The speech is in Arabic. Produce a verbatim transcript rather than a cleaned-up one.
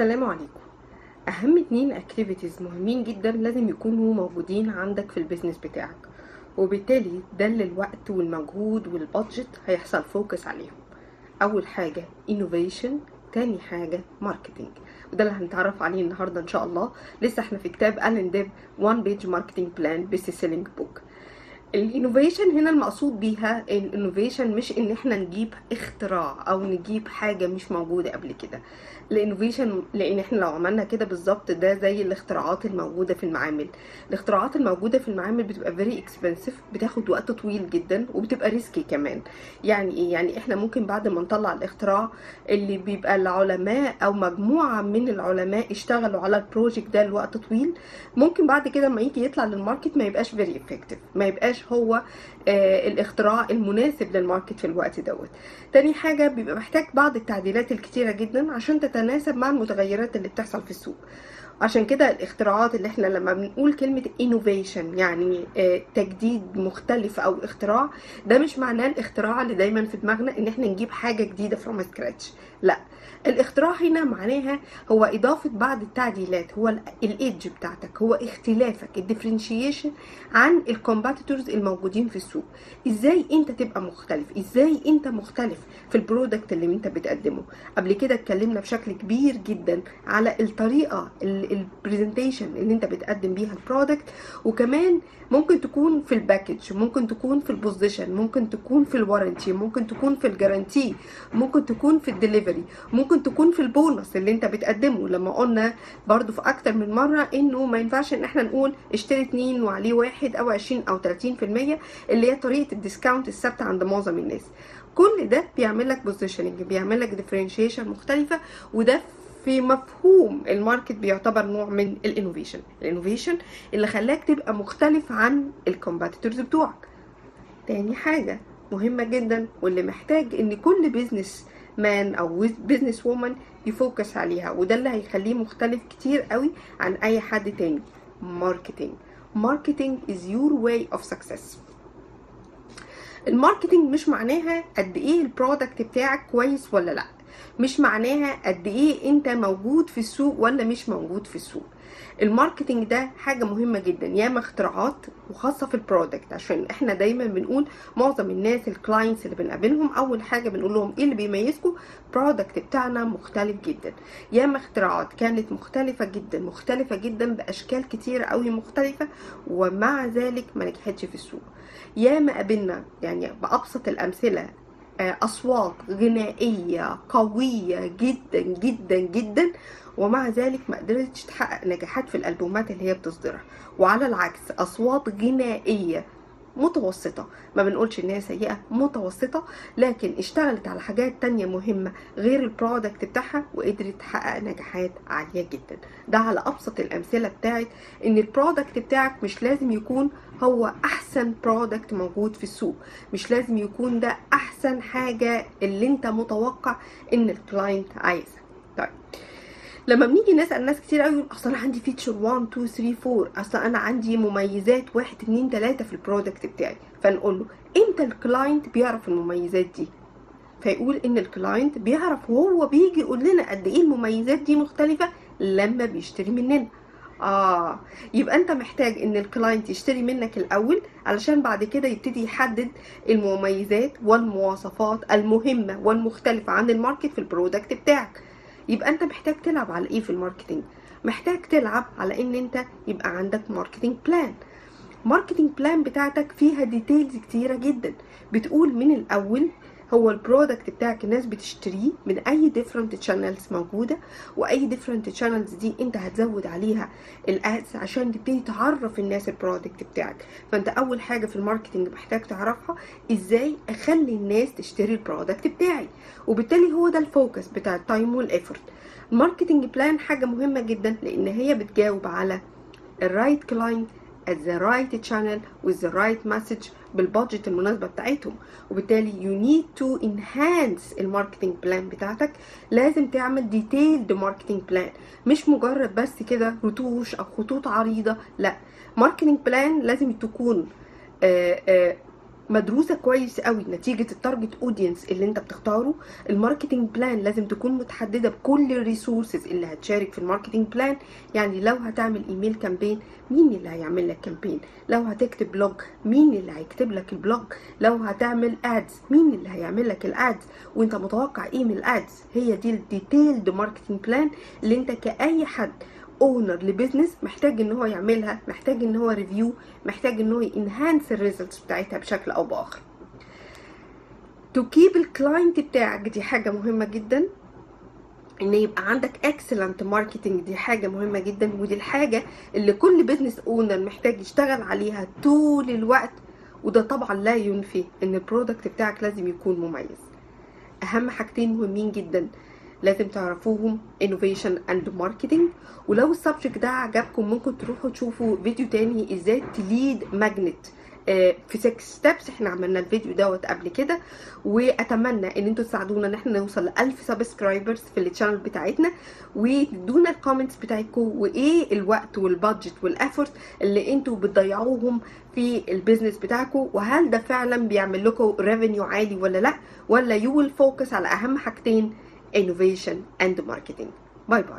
السلام عليكم. اهم اتنين اكتيفيتيز مهمين جدا لازم يكونوا موجودين عندك في البيزنس بتاعك، وبالتالي ده اللي الوقت والمجهود والبادجت هيحصل فوكس عليهم. اول حاجه انوفيشن، تاني حاجه ماركتنج، وده اللي هنتعرف عليه النهارده ان شاء الله. لسه احنا في كتاب ألان ديب وان بيج ماركتنج بلان بيست سيلينج بوك. الانوفيشن هنا المقصود بيها الانوفيشن مش ان احنا نجيب اختراع او نجيب حاجه مش موجوده قبل كده. الانوفيشن لان احنا لو عملنا كده بالظبط ده زي الاختراعات الموجوده في المعامل. الاختراعات الموجوده في المعامل بتبقى فيري اكسبنسيف، بتاخد وقت طويل جدا وبتبقى ريسكي كمان. يعني ايه؟ يعني احنا ممكن بعد ما نطلع الاختراع اللي بيبقى العلماء او مجموعه من العلماء اشتغلوا على البروجكت ده لوقت طويل، ممكن بعد كده لما يجي يطلع للماركت ما يبقاش فيري افكتيف، ما يبقاش هو آه الاختراع المناسب للماركت في الوقت دوت. تاني حاجه بيبقى محتاج بعض التعديلات الكتيره جدا عشان تتناسب مع المتغيرات اللي بتحصل في السوق. عشان كده الاختراعات اللي احنا لما بنقول كلمه انوفيشن يعني آه تجديد مختلف او اختراع، ده مش معناه الاختراع اللي دايما في دماغنا ان احنا نجيب حاجه جديده فروم سكراتش، لا. الاختراع هنا معناها هو اضافه بعض التعديلات، هو الايدج بتاعتك، هو اختلافك، الديفرنشيشن عن الكومبيتيتورز الموجودين في السوق. ازاي انت تبقى مختلف، ازاي انت مختلف في البرودكت اللي انت بتقدمه. قبل كده اتكلمنا بشكل كبير جدا على الطريقه البرزنتيشن اللي انت بتقدم بيها البرودكت، وكمان ممكن تكون في الباكج، ممكن تكون في البوزيشن، ممكن تكون في الوارنتي، ممكن تكون في الجارانتي، ممكن تكون في الدليفري، ممكن تكون في البونص اللي انت بتقدمه. لما قلنا برضو في اكتر من مره انه ما ينفعش ان احنا نقول اشتري اتنين وعليه واحد او عشرين او تلاتين في المية اللي هي طريقه الديسكاونت الثابته عند معظم الناس. كل ده بيعمل لك بوزيشننج، بيعمل لك ديفرنشيشن مختلفه، وده في مفهوم الماركت بيعتبر نوع من الانوفيشن. الانوفيشن اللي خلاك تبقى مختلف عن الكومبيتيتورز بتوعك. تاني حاجه مهمه جدا واللي محتاج ان كل بيزنس مان او بيزنس وومن يفوكس عليها، وده اللي هيخليه مختلف كتير قوي عن اي حد تاني، ماركتنج. ماركتنج is your way of success. الماركتنج مش معناها قد ايه البرودكت بتاعك كويس ولا لا، مش معناها قد ايه انت موجود في السوق ولا مش موجود في السوق. الماركتنج ده حاجه مهمه جدا، ياما اختراعات وخاصه في البرودكت. عشان احنا دايما بنقول معظم الناس الكلاينتس اللي بنقابلهم اول حاجه بنقول لهم ايه اللي بيميزكم؟ البرودكت بتاعنا مختلف جدا. ياما اختراعات كانت مختلفه جدا مختلفه جدا باشكال كتير قوي مختلفه، ومع ذلك ما نجحتش في السوق. ياما قابلنا يعني بابسط الامثله اصوات غنائيه قويه جدا جدا جدا، ومع ذلك ما قدرتش تحقق نجاحات في الالبومات اللي هي بتصدرها. وعلى العكس اصوات غنائيه متوسطه، ما بنقولش انها سيئه، متوسطه، لكن اشتغلت على حاجات تانية مهمه غير البرودكت بتاعها وقدرت تحقق نجاحات عاليه جدا. ده على ابسط الامثله بتاعت ان البرودكت بتاعك مش لازم يكون هو احسن برودكت موجود في السوق، مش لازم يكون ده احسن حاجه اللي انت متوقع ان الكلاينت عايزها. طيب لما بنيجي نسال ناس كتير قوي يقول اصل انا عندي فيتشر واحد اتنين تلاتة اربعة، اصل انا عندي مميزات واحد اتنين تلاتة في البرودكت بتاعي، فنقول له امتى الكلاينت بيعرف المميزات دي؟ فيقول ان الكلاينت بيعرف وهو بيجي يقول لنا قد ايه المميزات دي مختلفه لما بيشتري مننا. اه يبقى انت محتاج ان الكلاينت يشتري منك الاول علشان بعد كده يبتدي يحدد المميزات والمواصفات المهمه والمختلفه عن الماركت في البرودكت بتاعك. يبقى انت محتاج تلعب على ايه في الماركتنج؟ محتاج تلعب على ان انت يبقى عندك ماركتنج بلان. ماركتنج بلان بتاعتك فيها ديتيلز كتيره جدا، بتقول من الاول هو البرودكت بتاعك الناس بتشتريه من اي ديفرنت تشانلز موجوده، واي ديفرنت تشانلز دي انت هتزود عليها الادز عشان تبتدي تعرف الناس البرودكت بتاعك. فانت اول حاجه في الماركتنج محتاج تعرفها ازاي اخلي الناس تشتري البرودكت بتاعي، وبالتالي هو ده الفوكس بتاع التايم والافورت. الماركتنج بلان حاجه مهمه جدا لان هي بتجاوب على الرايت كلاينت at the right channel with the right message بالبادجت المناسبه بتاعتهم، وبالتالي you need to enhance الماركتنج بلان بتاعتك. لازم تعمل ديتيلد ماركتنج بلان، مش مجرد بس كده رتوش او خطوط عريضه، لا. ماركتنج بلان لازم تكون آآ آآ مدروسه كويس قوي، نتيجه التارجت اودينس اللي انت بتختاره. الماركتنج بلان لازم تكون متحدده بكل الريسورسز اللي هتشارك في الماركتنج بلان. يعني لو هتعمل ايميل كامبين، مين اللي هيعمل لك كامبين؟ لو هتكتب بلوج، مين اللي هيكتب لك البلوج؟ لو هتعمل ادز، مين اللي هيعمل لك الادز؟ وانت متوقع ايه من الادز؟ هي دي الديتيلد ماركتنج بلان اللي انت كاي حد اونر لبزنس محتاج ان هو يعملها، محتاج ان هو ريفيو، محتاج ان هو ينهانس الريزلتس بتاعتها بشكل او باخر. تكيب الكلاينت بتاعك دي حاجه مهمه جدا، ان يبقى عندك اكسلنت ماركتنج دي حاجه مهمه جدا، ودي الحاجه اللي كل بزنس اونر محتاج يشتغل عليها طول الوقت. وده طبعا لا ينفي ان البرودكت بتاعك لازم يكون مميز. اهم حاجتين مهمين جدا لازم تعرفوهم انوفيشن اند ماركتنج. ولو السبجكت ده عجبكم ممكن تروحوا تشوفوا فيديو تاني ازاي تليد ماجنت في ستة ستابس، احنا عملنا الفيديو دوت قبل كده. واتمنى ان انتوا تساعدونا ان احنا نوصل ل ألف سبسكرايبرز في التشانل بتاعتنا، وتدونا الكومنتس بتاعتكم وايه الوقت والبادجت والافورت اللي انتوا بتضيعوهم في البيزنس بتاعكم، وهل ده فعلا بيعمل لكم ريفينيو عالي ولا لا، ولا يو ويل فوكس على اهم حاجتين، innovation and marketing. Bye bye.